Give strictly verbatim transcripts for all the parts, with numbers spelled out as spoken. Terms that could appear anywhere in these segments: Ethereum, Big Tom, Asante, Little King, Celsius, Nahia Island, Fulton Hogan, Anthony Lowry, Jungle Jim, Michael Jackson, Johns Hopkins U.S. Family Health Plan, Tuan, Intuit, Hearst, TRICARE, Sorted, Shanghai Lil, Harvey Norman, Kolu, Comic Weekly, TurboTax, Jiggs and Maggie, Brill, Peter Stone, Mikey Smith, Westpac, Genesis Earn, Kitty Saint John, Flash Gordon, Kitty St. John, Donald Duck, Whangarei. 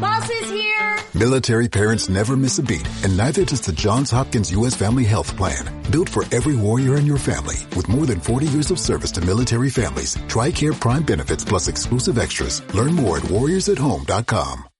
Bus is here. Military parents never miss a beat, and neither does the Johns Hopkins U S Family Health Plan. Built for every warrior in your family. With more than forty years of service to military families. TRICARE Prime Benefits plus exclusive extras. Learn more at warriors at home dot com.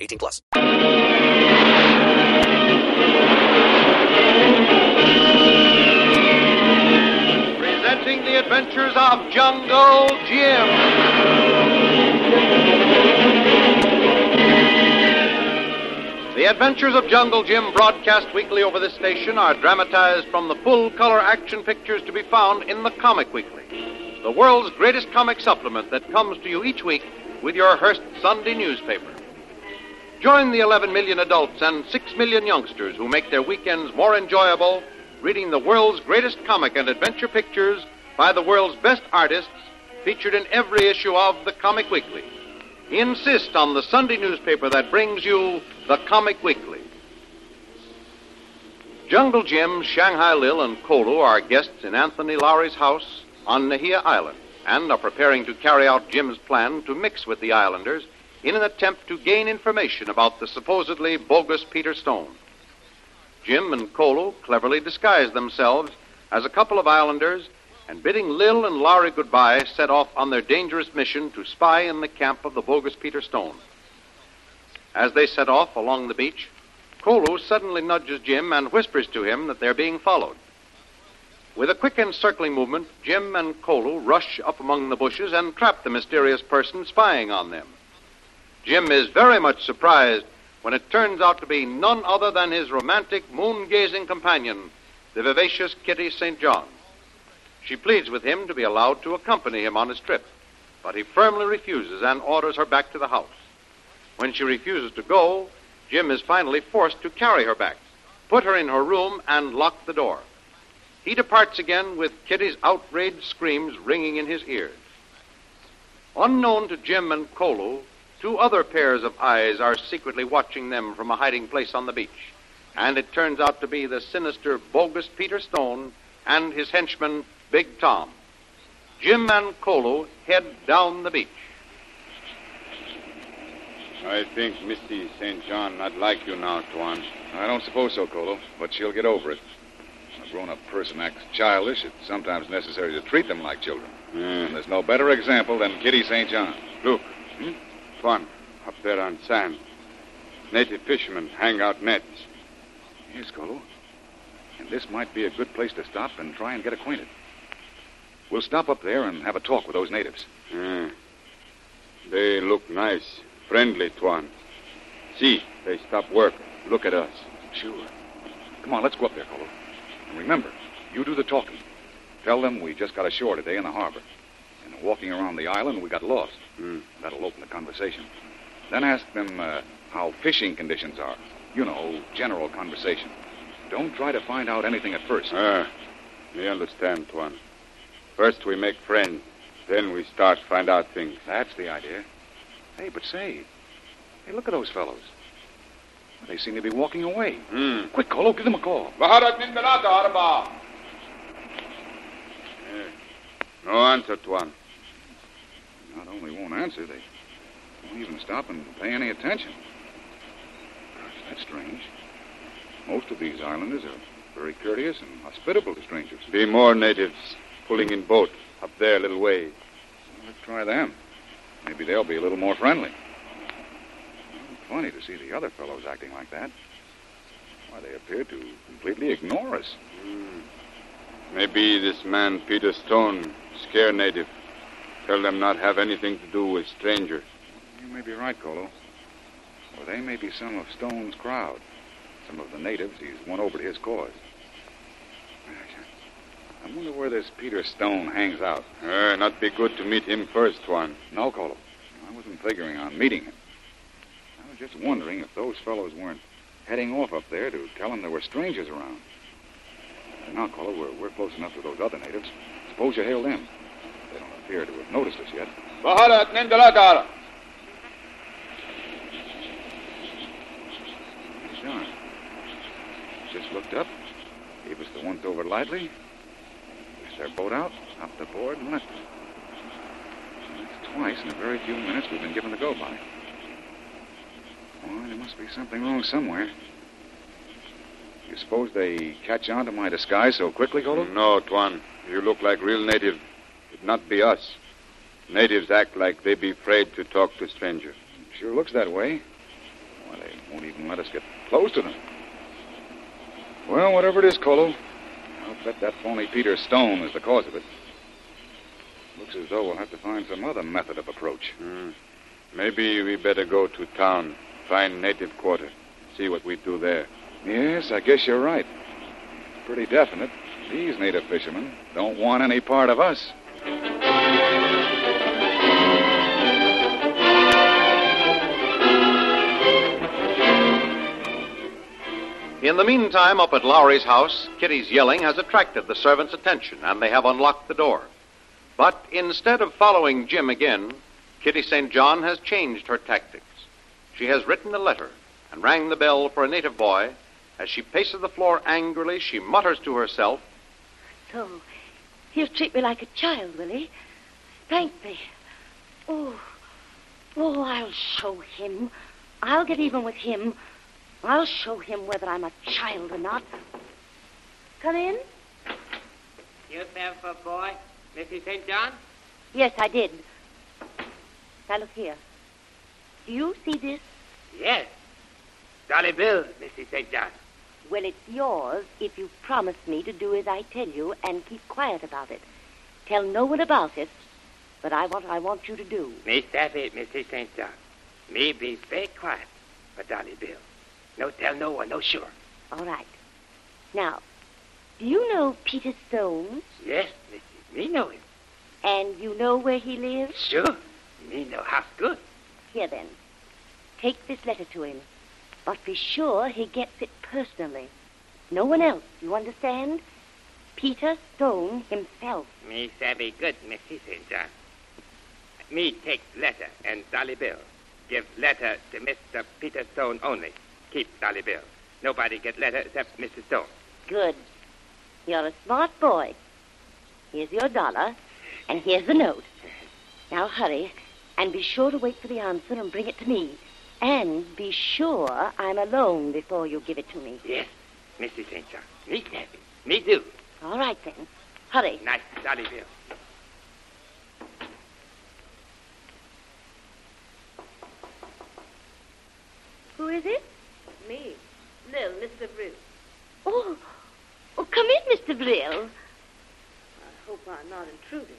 eighteen plus. Presenting the adventures of Jungle Jim. The adventures of Jungle Jim, broadcast weekly over this station, are dramatized from the full-color action pictures to be found in the Comic Weekly, the world's greatest comic supplement that comes to you each week with your Hearst Sunday newspaper. Join the eleven million adults and six million youngsters who make their weekends more enjoyable, reading the world's greatest comic and adventure pictures by the world's best artists, featured in every issue of the Comic Weekly. Insist on the Sunday newspaper that brings you the Comic Weekly. Jungle Jim, Shanghai Lil, and Kolu are guests in Anthony Lowry's house on Nahia Island and are preparing to carry out Jim's plan to mix with the islanders in an attempt to gain information about the supposedly bogus Peter Stone. Jim and Kolu cleverly disguise themselves as a couple of islanders and, bidding Lil and Lowry goodbye, set off on their dangerous mission to spy in the camp of the bogus Peter Stone. As they set off along the beach, Kolu suddenly nudges Jim and whispers to him that they're being followed. With a quick encircling movement, Jim and Kolu rush up among the bushes and trap the mysterious person spying on them. Jim is very much surprised when it turns out to be none other than his romantic, moon-gazing companion, the vivacious Kitty Saint John. She pleads with him to be allowed to accompany him on his trip, but he firmly refuses and orders her back to the house. When she refuses to go, Jim is finally forced to carry her back, put her in her room, and lock the door. He departs again with Kitty's outraged screams ringing in his ears. Unknown to Jim and Kolu, two other pairs of eyes are secretly watching them from a hiding place on the beach, and it turns out to be the sinister, bogus Peter Stone and his henchman, Big Tom. Jim and Kolu head down the beach. I think Misty Saint John not like you now, Tuan. I don't suppose so, Kolu, but she'll get over it. When a grown-up person acts childish, it's sometimes necessary to treat them like children. Mm. And there's no better example than Kitty Saint John. Look. Hmm? Fun up there on sand. Native fishermen hang out nets. Yes, Kolu. And this might be a good place to stop and try and get acquainted. We'll stop up there and have a talk with those natives. Mm. They look nice, friendly, Tuan. See, they stop work. Look at us. Sure. Come on, let's go up there, Kolu. And remember, you do the talking. Tell them we just got ashore today in the harbor. And walking around the island, we got lost. Mm. That'll open the conversation. Then ask them uh, how fishing conditions are. You know, general conversation. Don't try to find out anything at first. Ah, uh, I understand, Tuan. First we make friends, then we start to find out things. That's the idea. Hey, but say, hey, look at those fellows. They seem to be walking away. Mm. Quick, Kolu, give them a call. Yeah. No answer, Tuan. Not only won't answer, they won't even stop and pay any attention. That's strange. Most of these islanders are very courteous and hospitable to strangers. Be more natives pulling in boat up there a little way. Let's try them. Maybe they'll be a little more friendly. Funny to see the other fellows acting like that. Why, they appear to completely ignore us. Mm. Maybe this man, Peter Stone, scare native. Tell them not have anything to do with strangers. You may be right, Kolu. Or they may be some of Stone's crowd. Some of the natives he's won over to his cause. I wonder where this Peter Stone hangs out. Uh, not be good to meet him first, Tuan. No, Kolu. I wasn't figuring on meeting him. I was just wondering if those fellows weren't heading off up there to tell them there were strangers around. And now, Kolu, we're, we're close enough to those other natives. Suppose you hail them. They don't appear to have noticed us yet. John just looked up, gave us the once over lightly, pushed our boat out, hopped aboard, and left us. That's twice in a very few minutes we've been given the go by. Well, there must be something wrong somewhere. You suppose they catch on to my disguise so quickly, Kolu? No, Tuan. You look like real native. It'd not be us. Natives act like they be afraid to talk to strangers. Sure looks that way. Well, they won't even let us get close to them. Well, whatever it is, Kolu, I'll bet that phony Peter Stone is the cause of it. Looks as though we'll have to find some other method of approach. Mm. Maybe we better go to town, find native quarter, see what we do there. Yes, I guess you're right. It's pretty definite. These native fishermen don't want any part of us. In the meantime, up at Lowry's house, Kitty's yelling has attracted the servants' attention, and they have unlocked the door. But instead of following Jim again, Kitty Saint John has changed her tactics. She has written a letter and rang the bell for a native boy. As she paces the floor angrily, she mutters to herself, "So, he'll treat me like a child, will he? Thank me. Oh, oh, I'll show him. I'll get even with him. I'll show him whether I'm a child or not. Come in." "You sent for boy, Missus Saint John?" "Yes, I did. Now look here. Do you see this?" "Yes. Dolly Bill, Missus Saint John." "Well, it's yours if you promise me to do as I tell you and keep quiet about it. Tell no one about it, but I want I want you to do." "Me that it, Missus Saint John. Me be very quiet for Dolly Bill. No tell no one, no sure." "All right. Now, do you know Peter Stone?" "Yes, Missus Me know him." "And you know where he lives?" "Sure. Me know house good." "Here, then. Take this letter to him. But be sure he gets it personally. No one else, you understand? Peter Stone himself." "Me savvy good, Missus Saint John. Me take letter and Dolly Bill. Give letter to Mister Peter Stone only. Keep Dolly Bill. Nobody get letter except Mister Stone." "Good. You're a smart boy. Here's your dollar, and here's the note. Now hurry, and be sure to wait for the answer and bring it to me. And be sure I'm alone before you give it to me." "Yes, Missus Saint John. Me happy. Me do." "All right, then. Hurry." "Nice, Dolly Bill." "Who is it?" "Me. Lil, Mister Brill." "Oh. Oh, come in, Mister Brill." "I hope I'm not intruding.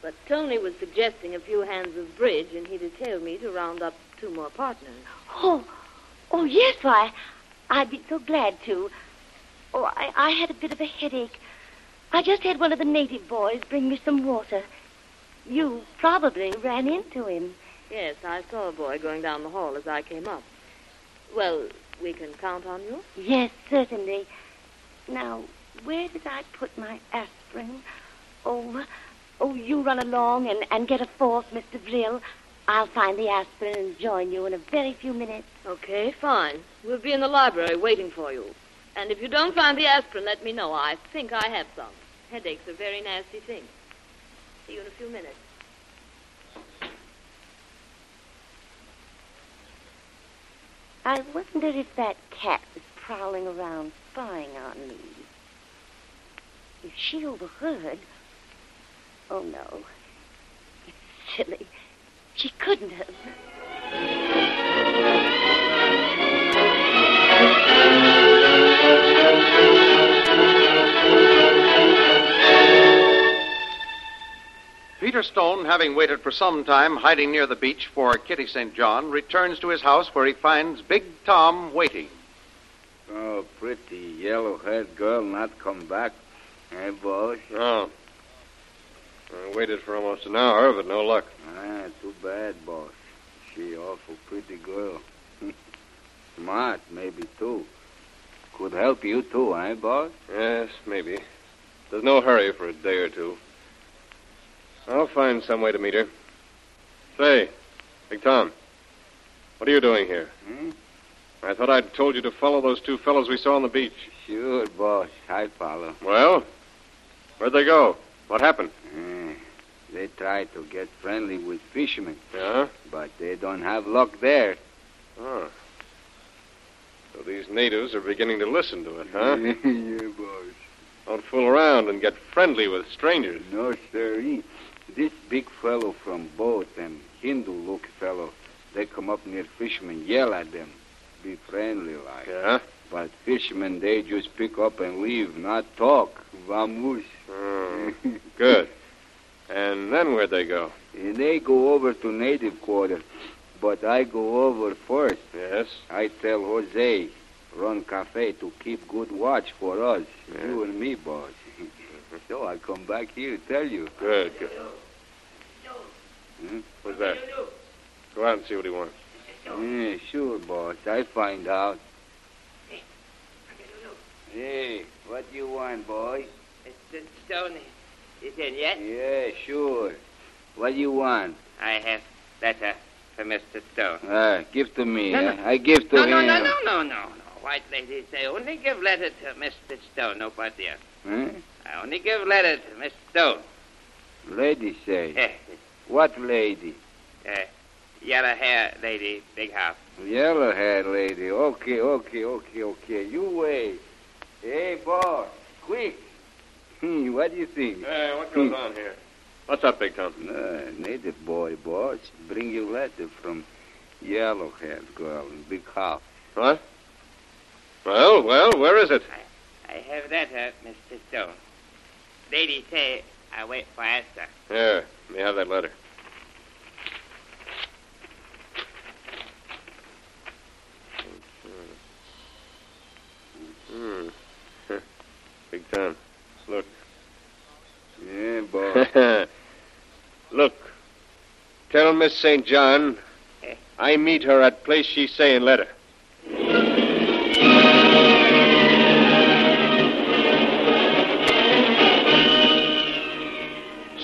But Tony was suggesting a few hands of bridge, and he'd tell me to round up two more partners." "Oh, oh yes, why, I'd be so glad to. Oh, I, I had a bit of a headache. I just had one of the native boys bring me some water. You probably ran into him." "Yes, I saw a boy going down the hall as I came up. Well, we can count on you?" "Yes, certainly. Now, where did I put my aspirin? Oh, oh, you run along and, and get a fourth, Mister Brill. I'll find the aspirin and join you in a very few minutes." "Okay, fine. We'll be in the library waiting for you. And if you don't find the aspirin, let me know. I think I have some. Headaches are very nasty things. See you in a few minutes." I wonder if that cat was prowling around spying on me. If she overheard... Oh, no. It's silly. She couldn't have. Peter Stone, having waited for some time, hiding near the beach for Kitty Saint John, returns to his house where he finds Big Tom waiting. "Oh, pretty yellow-haired girl not come back, eh, boss?" "No. I waited for almost an hour, but no luck." "Ah, too bad, boss. She awful pretty girl. smart, maybe, too. Could help you, too, eh, boss? Yes, maybe. There's no hurry for a day or two. I'll find some way to meet her. Say, Big Tom, what are you doing here? Hmm? I thought I'd told you to follow those two fellows we saw on the beach. Sure, boss. I follow. Well, where'd they go? What happened? Uh, they tried to get friendly with fishermen. Yeah? But they don't have luck there. Oh. So these natives are beginning to listen to it, huh? Yeah, boss. Don't fool around and get friendly with strangers. No, sirree. This big fellow from boat and Hindu-look fellow, they come up near fishermen, yell at them. Be friendly like. Yeah? But fishermen, they just pick up and leave, not talk. Vamos. Oh, good. And then where'd they go? They go over to native quarter. But I go over first. Yes? I tell Jose, run cafe to keep good watch for us. Yeah. You and me, boss. So I come back here to tell you. Good, good. Hmm? What's that? Go out and see what he wants. Yeah, sure, boss. I find out. Hey, what do you want, boy? Mister Stone is in yet? Yeah, sure. What do you want? I have letter for Mister Stone. Ah, uh, give to me. No, uh, no. I give to no, him. No, no, no, no, no, no. White ladies, they only give letter to Mister Stone, nobody else. Huh? I only give letter to Mister Stone. Lady say? What lady? Uh, Yellow hair lady, big house. Yellow hair lady. Okay, okay, okay, okay. You wait. Hey, boss, quick. Hmm, what do you think? Hey, what goes on here? What's up, Big Tom? Uh, native boy, boss. Bring you letter from yellow hair girl in big house. What? Well, well, where is it? I, I have letter, Mister Stone. Lady say I wait for answer. Here, let me have that letter. Hmm. Big time. Look. Yeah, boy. Look. Tell Miss Saint John I meet her at place she say in letter.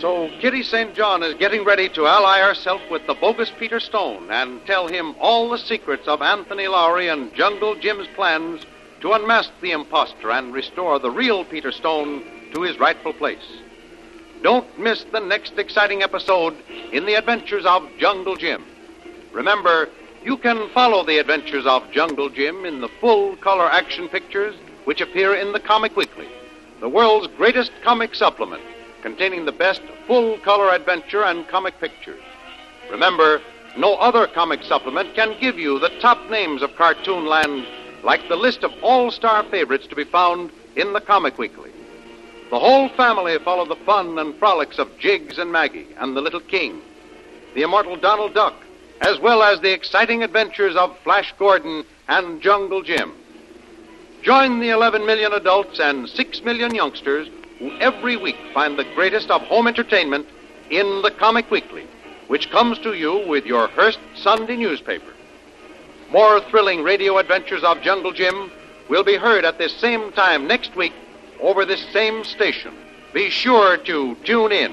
So Kitty Saint John is getting ready to ally herself with the bogus Peter Stone and tell him all the secrets of Anthony Lowry and Jungle Jim's plans to unmask the imposter and restore the real Peter Stone to his rightful place. Don't miss the next exciting episode in the adventures of Jungle Jim. Remember, you can follow the adventures of Jungle Jim in the full-color action pictures which appear in the Comic Weekly, the world's greatest comic supplement, containing the best full-color adventure and comic pictures. Remember, no other comic supplement can give you the top names of cartoon land like the list of all-star favorites to be found in the Comic Weekly. The whole family follow the fun and frolics of Jiggs and Maggie and the Little King, the immortal Donald Duck, as well as the exciting adventures of Flash Gordon and Jungle Jim. Join the eleven million adults and six million youngsters who every week find the greatest of home entertainment in the Comic Weekly, which comes to you with your Hearst Sunday newspaper. More thrilling radio adventures of Jungle Jim will be heard at this same time next week over this same station. Be sure to tune in.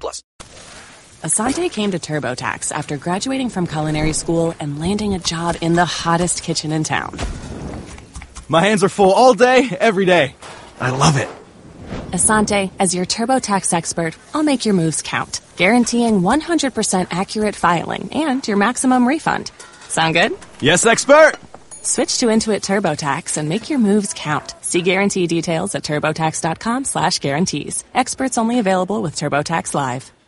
plus. Asante came to TurboTax after graduating from culinary school and landing a job in the hottest kitchen in town. My hands are full all day, every day. I love it. Asante, as your TurboTax expert, I'll make your moves count, guaranteeing one hundred percent accurate filing and your maximum refund. Sound good? Yes, expert! Switch to Intuit TurboTax and make your moves count. See guarantee details at turbo tax dot com slash guarantees. Experts only available with TurboTax Live.